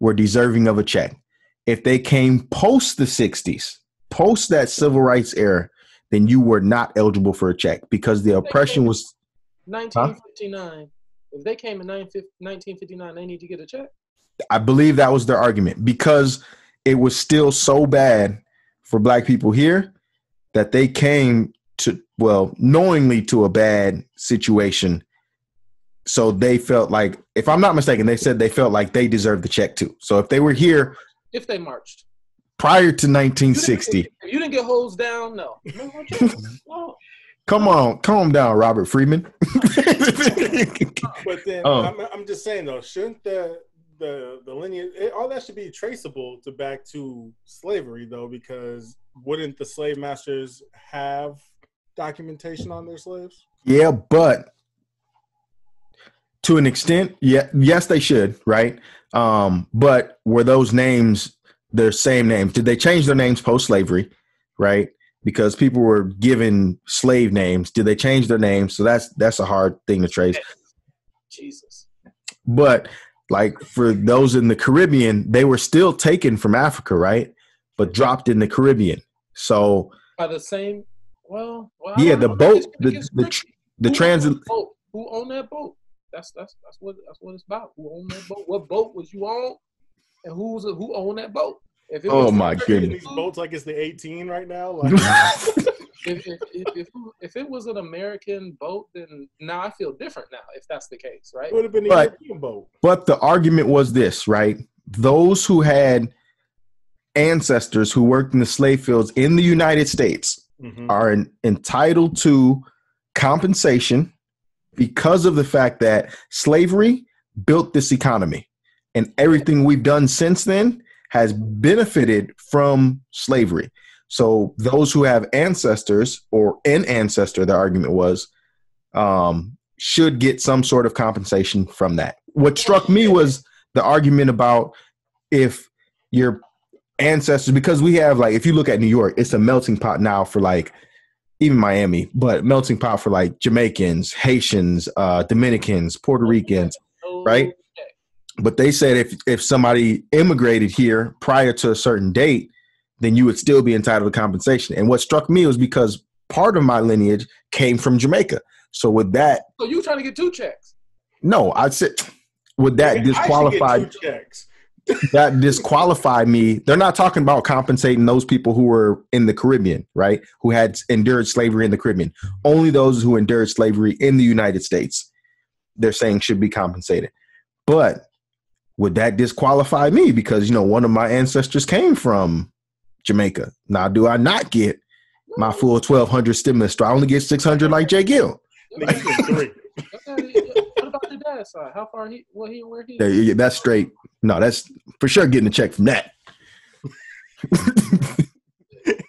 were deserving of a check. If they came post the sixties, post that civil rights era, then you were not eligible for a check because the oppression was... nineteen fifty-nine. Huh? If they came in nineteen fifty-nine, they need to get a check? I believe that was their argument, because it was still so bad for black people here that they came to, well, knowingly to a bad situation. So they felt like, if I'm not mistaken, they said they felt like they deserved the check too. So if they were here, if they marched prior to nineteen sixty, you didn't, you didn't get holes down. No, no. Come on, calm down, Robert Freeman. But then oh. I'm, I'm just saying though, shouldn't the the the lineage, it, all that should be traceable to back to slavery though, because wouldn't the slave masters have documentation on their slaves? Yeah, but to an extent, yeah, yes, they should, right? Um, but were those names their same names? Did they change their names post-slavery, right? Because people were given slave names. Did they change their names? So that's that's a hard thing to trace. Jesus. But like for those in the Caribbean, they were still taken from Africa, right? But dropped in the Caribbean. So by the same, well, well yeah, the know. boat, the the, the, the transit. Who owned that boat? That's that's that's what that's what it's about. Who owned that boat? What boat was you on? And who was who owned that boat? If it oh was my goodness! These boats like it's the eighteen right now. Like, if, if, if, if, if it was an American boat, then now I feel different now. If that's the case, right? It would have been the but, European boat. But the argument was this, right? Those who had ancestors who worked in the slave fields in the United States mm-hmm. are in, entitled to compensation because of the fact that slavery built this economy, and everything we've done since then has benefited from slavery. So those who have ancestors or an ancestor, the argument was, um, should get some sort of compensation from that. What struck me was the argument about if your ancestors, because we have like, if you look at New York, it's a melting pot now for like, even Miami, but melting pot for like Jamaicans, Haitians, uh, Dominicans, Puerto Ricans, right? But they said if if somebody immigrated here prior to a certain date, then you would still be entitled to compensation. And what struck me was because part of my lineage came from Jamaica. So with that, so you trying to get two checks? No, I said with that yeah, disqualified checks. That disqualified me. They're not talking about compensating those people who were in the Caribbean, right? Who had endured slavery in the Caribbean. Only those who endured slavery in the United States, they're saying should be compensated. But would that disqualify me? Because, you know, one of my ancestors came from Jamaica. Now, do I not get my full twelve hundred stimulus? Do I only get six hundred like JGil? What about the dad side? How far he, where he, where he? There, that's straight. No, that's for sure getting a check from that.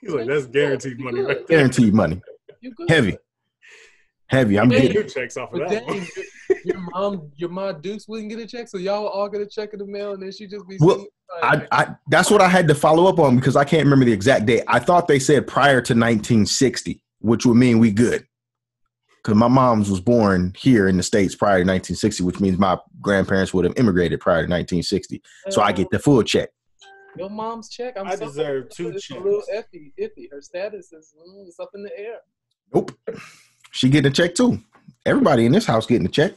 Look, that's guaranteed money right there. Guaranteed money. Heavy. Heavy. I'm getting your checks off of that one. Your mom, your mom Dukes wouldn't get a check, so y'all all get a check in the mail, and then she just be. Well, I, I, that's what I had to follow up on because I can't remember the exact date. I thought they said prior to nineteen sixty, which would mean we good, because my mom's was born here in the States prior to nineteen sixty, which means my grandparents would have immigrated prior to nineteen sixty. So I get the full check. Your mom's check. I'm I sorry. deserve two it's checks. A little iffy, iffy. Her status is mm, it's up in the air. Nope, she getting a check too. Everybody in this house getting a check.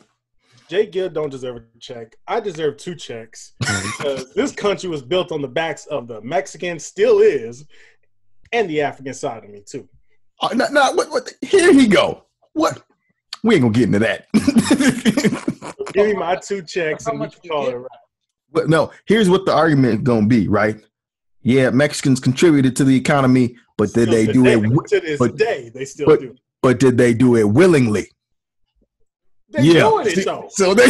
JGil don't deserve a check. I deserve two checks because this country was built on the backs of the Mexican, still is, and the African side of me too. Oh, no, no, what, what, here he go. What? We ain't gonna get into that. Give me my two checks and we can call it right. But no, here's what the argument is gonna be, right? Yeah, Mexicans contributed to the economy, but did they do it? To this day, they still do. But did they do it willingly? They yeah. doing it though. So they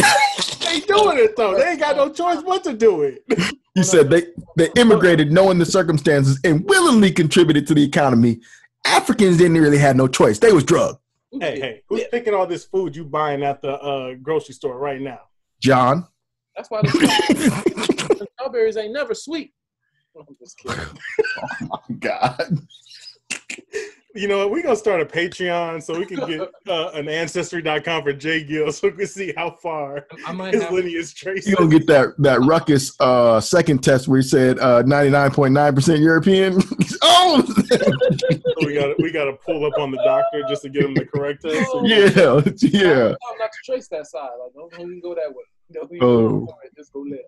they doing it though. They ain't got no choice but to do it. You said they, they immigrated knowing the circumstances and willingly contributed to the economy. Africans didn't really have no choice. They was drugged. Hey, hey, who's yeah. picking all this food you buying at the uh, grocery store right now? John. That's why the strawberries ain't never sweet. I'm just kidding. Oh my God. You know, we're going to start a Patreon so we can get uh, an Ancestry dot com for JGil so we can see how far I might his lineage traces. You're going to get that, that ruckus uh, second test where he said uh, ninety-nine point nine percent European. Oh! So we got we got to pull up on the doctor just to get him the correct test. So yeah, yeah. I'm not to trace that side. Like, don't even go that way. Don't even oh. go that way. Just go left.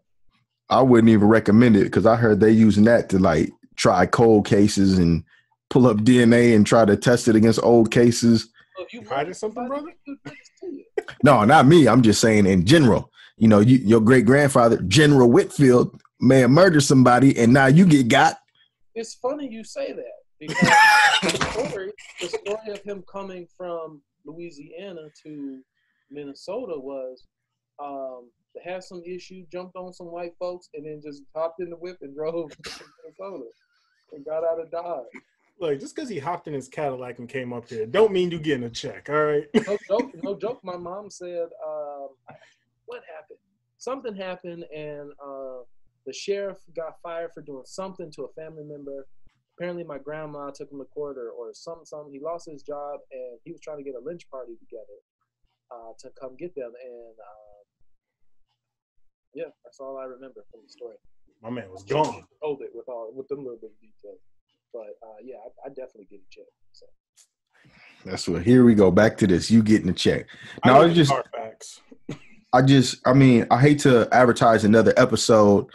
I wouldn't even recommend it because I heard they using that to like try cold cases and pull up D N A and try to test it against old cases. You hiding something, brother? No, not me. I'm just saying in general. You know, you, your great-grandfather, General Whitfield, may have murdered somebody, and now you get got. It's funny you say that because the, story, the story of him coming from Louisiana to Minnesota was um, to have some issue, jumped on some white folks, and then just hopped in the whip and drove to Minnesota and got out of Dodge. Look, just because he hopped in his Cadillac and came up here, don't mean you getting a check, all right? No joke. No joke. My mom said, um, what happened? Something happened, and uh, the sheriff got fired for doing something to a family member. Apparently, my grandma took him to court or, or something, something. He lost his job, and he was trying to get a lynch party together uh, to come get them. And, uh, yeah, that's all I remember from the story. My man was gone. Told it with, all, with them little bit of detail. But uh, yeah, I, I definitely get a check. So. That's what. Here we go. Back to this. You getting a check? Now it's just. Artifacts. I just. I mean, I hate to advertise another episode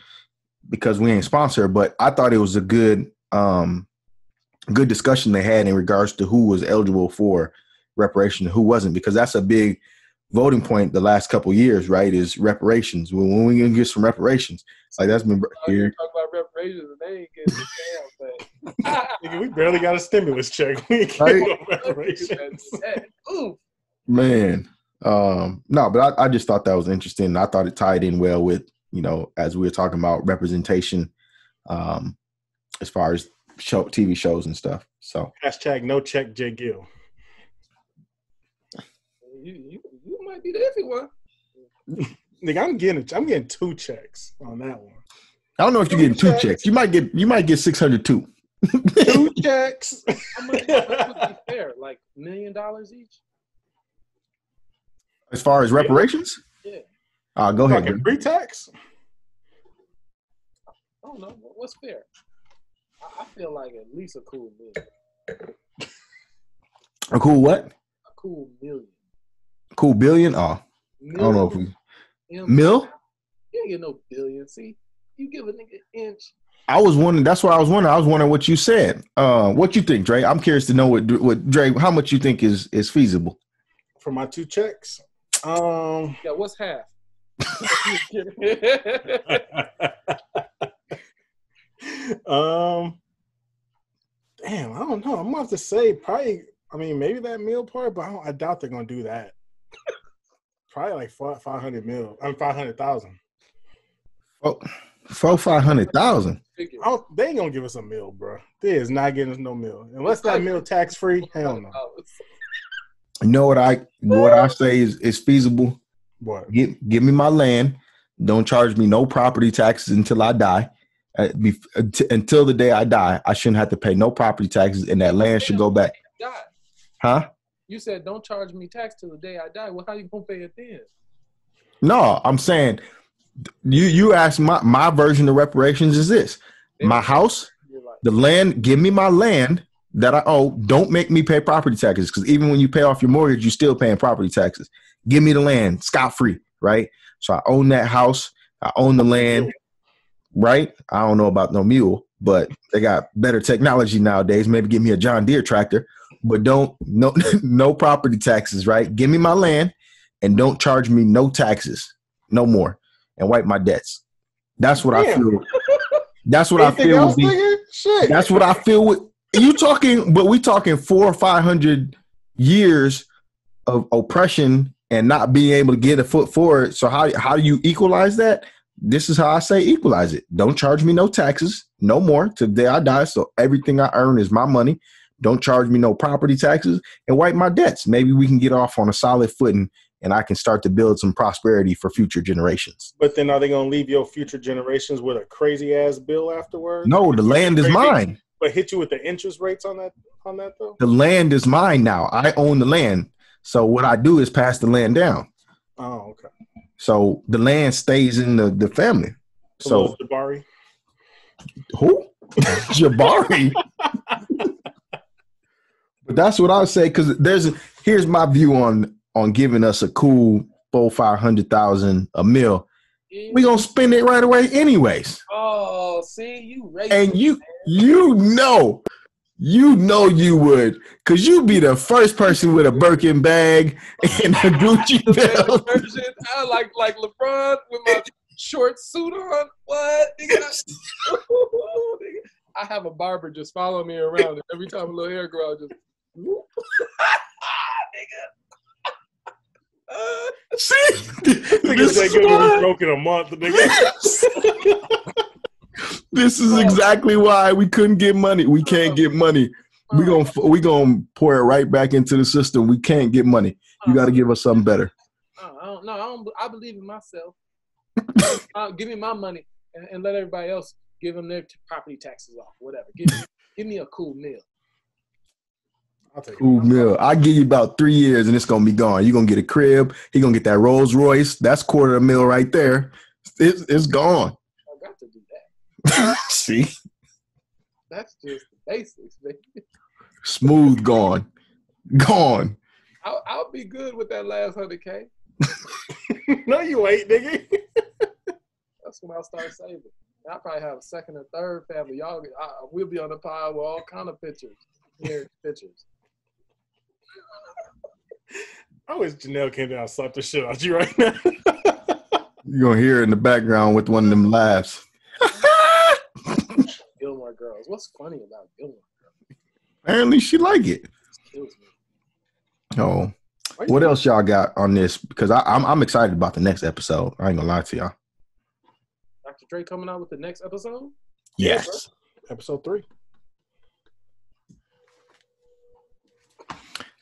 because we ain't sponsored, but I thought it was a good, um, good discussion they had in regards to who was eligible for reparation and who wasn't, because that's a big voting point the last couple of years, right? Is reparations. When, when we gonna get some reparations? Like that's been here. Talk about reparations and they ain't getting damn thing. We barely got a stimulus check. We ain't right? getting no reparations. Ooh. Man, um, no, but I, I just thought that was interesting. I thought it tied in well with, you know, as we were talking about representation, um, as far as show, T V shows and stuff. So hashtag no check JGil. You, you, you might be there if you want. Nigga, I'm getting I'm getting two checks on that one. I don't know if two you're getting checks. two checks. You might get you might get six hundred two. Two checks. How much would be fair? Like million dollars each? As far as reparations? Yeah. Uh go You're ahead. Free tax? I don't know. What's fair? I feel like at least a cool million. A cool what? A cool million. Cool billion? Oh, million. I don't know if we M- mil. You ain't get no billion. See, you give a nigga inch. I was wondering. That's why I was wondering. I was wondering what you said. Uh, what you think, Dre? I'm curious to know what what Dre. How much you think is is feasible for my two checks? Um, yeah, what's half? um, damn, I don't know. I'm gonna have to say probably. I mean, maybe that meal part, but I, don't, I doubt they're gonna do that. Probably like four, five hundred mil. I'm five hundred thousand. Oh, four five hundred thousand. They ain't gonna give us a mil, bro. They is not getting us no mil unless that mil tax free. Hell no. You know what I what I say is, is feasible. What? Give give me my land. Don't charge me no property taxes until I die. Uh, be, until the day I die, I shouldn't have to pay no property taxes, and that land should go back. God. Huh? You said don't charge me tax till the day I die. Well, how you gonna pay it then? No, I'm saying you you asked my, my version of reparations is this. My house, the land, give me my land that I owe. Don't make me pay property taxes, because even when you pay off your mortgage, you're still paying property taxes. Give me the land, scot-free, right? So I own that house. I own the land, right? I don't know about no mule, but they got better technology nowadays. Maybe give me a John Deere tractor. But don't no no property taxes, right? Give me my land, and don't charge me no taxes, no more, and wipe my debts. That's what Damn. I feel. That's what Anything I feel. Else, these, Shit. That's what I feel. With you talking, but we talking four or five hundred years of oppression and not being able to get a foot forward. So how how do you equalize that? This is how I say equalize it. Don't charge me no taxes, no more till the day I die. So everything I earn is my money. Don't charge me no property taxes and wipe my debts. Maybe we can get off on a solid footing and I can start to build some prosperity for future generations. But then are they going to leave your future generations with a crazy ass bill afterwards? No, the land is mine. But hit you with the interest rates on that, on that though? The land is mine now. I own the land. So what I do is pass the land down. Oh, okay. So the land stays in the, the family. So Jabari. Who? Jabari? But that's what I would say, because there's a, here's my view on on giving us a cool four five hundred thousand a mil. we gonna spend it right away anyways. Oh, see, you racist, and you, man. you know, you know you would, because you'd be the first person with a Birkin bag and a Gucci belt. I like like LeBron with my short suit on. What? I have a barber just following me around, and every time a little hair grows, just whoop. Uh, see, this, this, broken a month, this is exactly why we couldn't get money. We can't get money. We gonna we gonna pour it right back into the system. We can't get money. You got to give us something better. Uh, I don't know. I don't. I believe in myself. uh, give me my money and, and let everybody else give them their t- property taxes off. Whatever. Give me, give me a cool meal. I'll take cool meal. I'll give you about three years and it's going to be gone. You're going to get a crib. He's going to get that Rolls Royce. That's quarter of a mil right there. It's, it's gone. I got to do that. See? That's just the basics, baby. Smooth gone. Gone. I'll, I'll be good with that last one hundred K. No, you ain't, nigga. That's when I'll start saving. I'll probably have a second or third family. Y'all, I, we'll be on the pile with all kind of pictures. Weird pictures. I wish Janelle came down and slapped the shit out of you right now. You're going to hear it in the background with one of them laughs. Gilmore Girls. What's funny about Gilmore Girls? Apparently she like it. Excuse me. Oh. What else y'all got on this? Because I, I'm, I'm excited about the next episode. I ain't going to lie to y'all. Doctor Dre coming out with the next episode? Yes. yes episode three.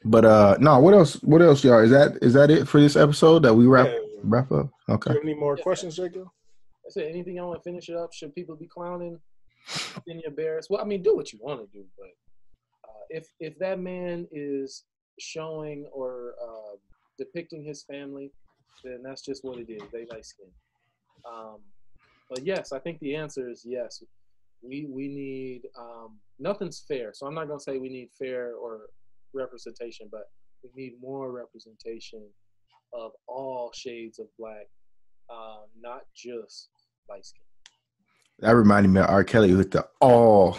But uh no, what else? What else, y'all? Is that is that it for this episode that we wrap yeah, yeah. wrap up? Okay. Do you have any more yeah. questions, J G? I said anything y'all want to finish it up? Should people be clowning Kenya Barris? Well, I mean, do what you want to do, but uh, if if that man is showing or uh, depicting his family, then that's just what it is. They light skin. Um, but yes, I think the answer is yes. We we need um, nothing's fair, so I'm not gonna say we need fair or representation, but we need more representation of all shades of black, uh, not just light skin. That reminded me of R. Kelly with the all.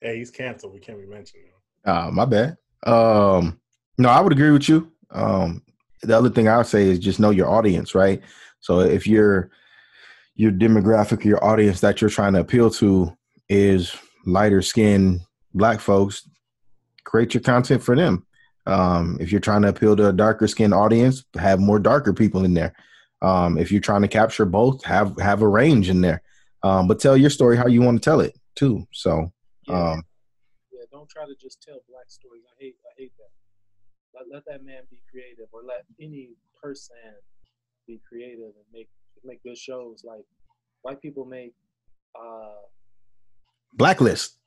Hey, he's canceled. We can't be mentioned. Uh, my bad. Um, no, I would agree with you. Um, the other thing I would say is just know your audience, right? So if your your demographic, your audience that you're trying to appeal to is lighter skinned black folks, create your content for them. Um, if you're trying to appeal to a darker skinned audience, have more darker people in there. Um, if you're trying to capture both, have, have a range in there. Um, but tell your story how you want to tell it too. So, yeah. um, yeah, don't try to just tell black stories. I hate, I hate that. Let, let that man be creative, or let any person be creative and make, make good shows. Like white people make, uh, Blacklist.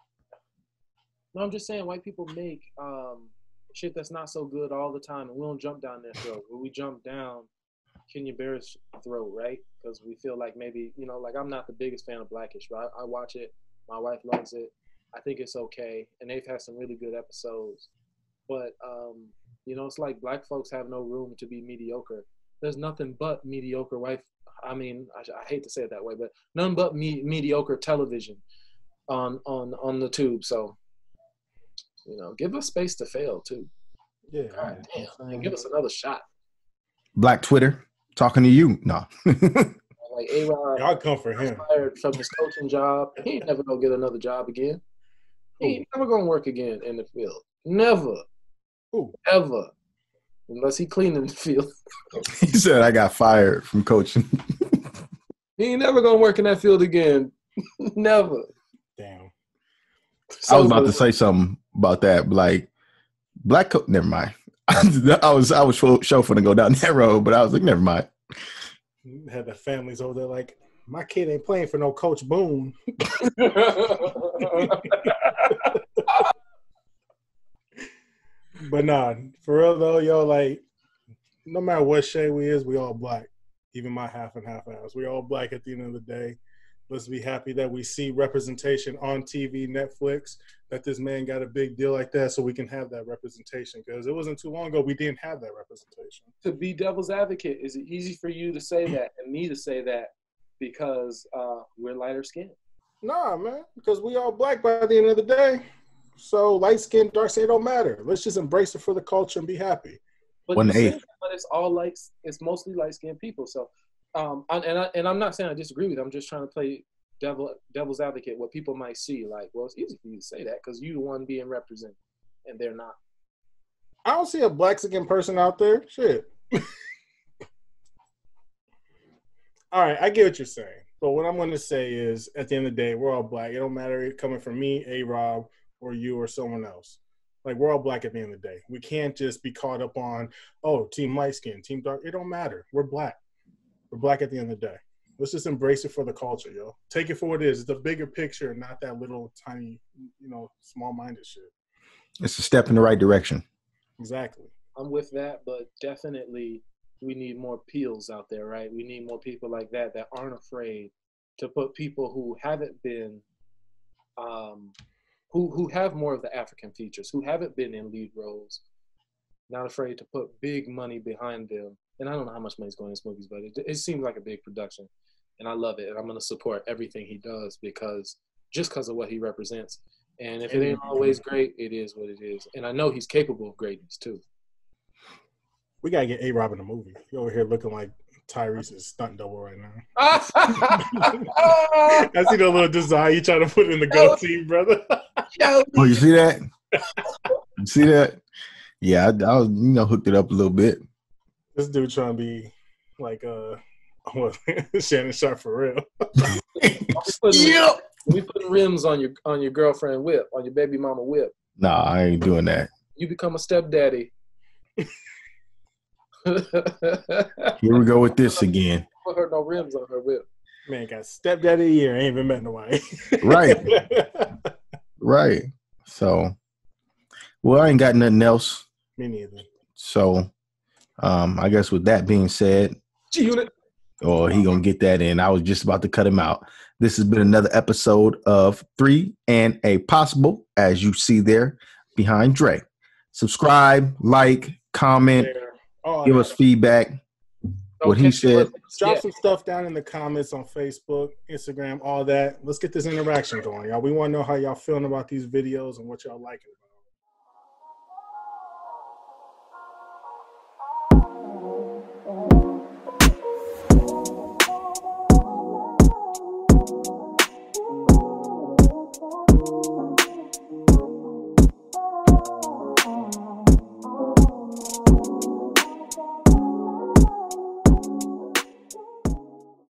No, I'm just saying white people make um, shit that's not so good all the time, and we don't jump down their throat. When we jump down Kenya Barris' throat, right? Because we feel like maybe, you know, like I'm not the biggest fan of Black-ish, but I, I watch it. My wife loves it. I think it's okay. And they've had some really good episodes. But, um, you know, it's like black folks have no room to be mediocre. There's nothing but mediocre white. I mean, I, I hate to say it that way, but none but me, mediocre television on, on, on the tube. So, you know, give us space to fail too. Yeah. God damn. Um, and give us another shot. Black Twitter, talking to you. No. Like ARob, y'all come for him. Fired from his coaching job. He ain't never gonna get another job again. He ain't Ooh. never gonna work again in the field. Never. Ooh. Ever. Unless he cleaning the field. He said I got fired from coaching. He ain't never gonna work in that field again. Never. Damn. So I was about to say something about that, like black co- never mind. I was I was chauffeuring to go down that road, but I was like, never mind. You had the families over there like, my kid ain't playing for no Coach Boone. But nah, for real though, y'all, like, no matter what shade we is, we all black. Even my half and half ass, we all black at the end of the day. Let's be happy that we see representation on T V, Netflix, that this man got a big deal like that so we can have that representation, because it wasn't too long ago we didn't have that representation. To be devil's advocate, is it easy for you to say that and me to say that because uh, we're lighter skinned? Nah, man, because we all black by the end of the day. So light skin, dark skin, it don't matter. Let's just embrace it for the culture and be happy. But, that, but it's all like, it's mostly light skinned people. So, um, I, and I, and I'm not saying I disagree with you. I'm just trying to play devil devil's advocate. What people might see, like, well, it's easy for you to say that because you the one being represented, and they're not. I don't see a black skin person out there. Shit. All right, I get what you're saying. But what I'm going to say is, at the end of the day, we're all black. It don't matter if coming from me, ARob, or you, or someone else. Like, we're all black at the end of the day. We can't just be caught up on, oh, team light skin, team dark. It don't matter. We're black. We're black at the end of the day. Let's just embrace it for the culture, yo. Take it for what it is. It's the bigger picture, not that little tiny, you know, small-minded shit. It's a step in the right direction. Exactly. I'm with that, but definitely we need more Peels out there, right? We need more people like that that aren't afraid to put people who haven't been um, who who have more of the African features, who haven't been in lead roles, not afraid to put big money behind them. And I don't know how much money's going in his movies, but it, it seems like a big production. And I love it. And I'm going to support everything he does because just because of what he represents. And if it ain't always great, it is what it is. And I know he's capable of greatness, too. We got to get ARob in the movie. You're over here looking like Tyrese's stunt double right now. I see that little design you trying to put in the Go team, brother. Oh, you see that? You see that? Yeah, I, I was, you know, hooked it up a little bit. This dude trying to be like uh, Shannon Sharp for real. we, yep. we putting rims on your on your girlfriend whip, on your baby mama whip. Nah, I ain't doing that. You become a stepdaddy. Here we go with this again. Put her no rims on her whip. Man, got stepdaddy of the year. I ain't even met nobody. Right. Right. So, well, I ain't got nothing else. Me neither. So. Um, I guess with that being said, G-Unit. Oh, he gonna get that in. I was just about to cut him out. This has been another episode of Three and a Possible, as you see there behind Dre. Subscribe, like, comment, oh, give us feedback. What he said. Drop yeah. some stuff down in the comments on Facebook, Instagram, all that. Let's get this interaction going, y'all. We want to know how y'all feeling about these videos and what y'all liking about.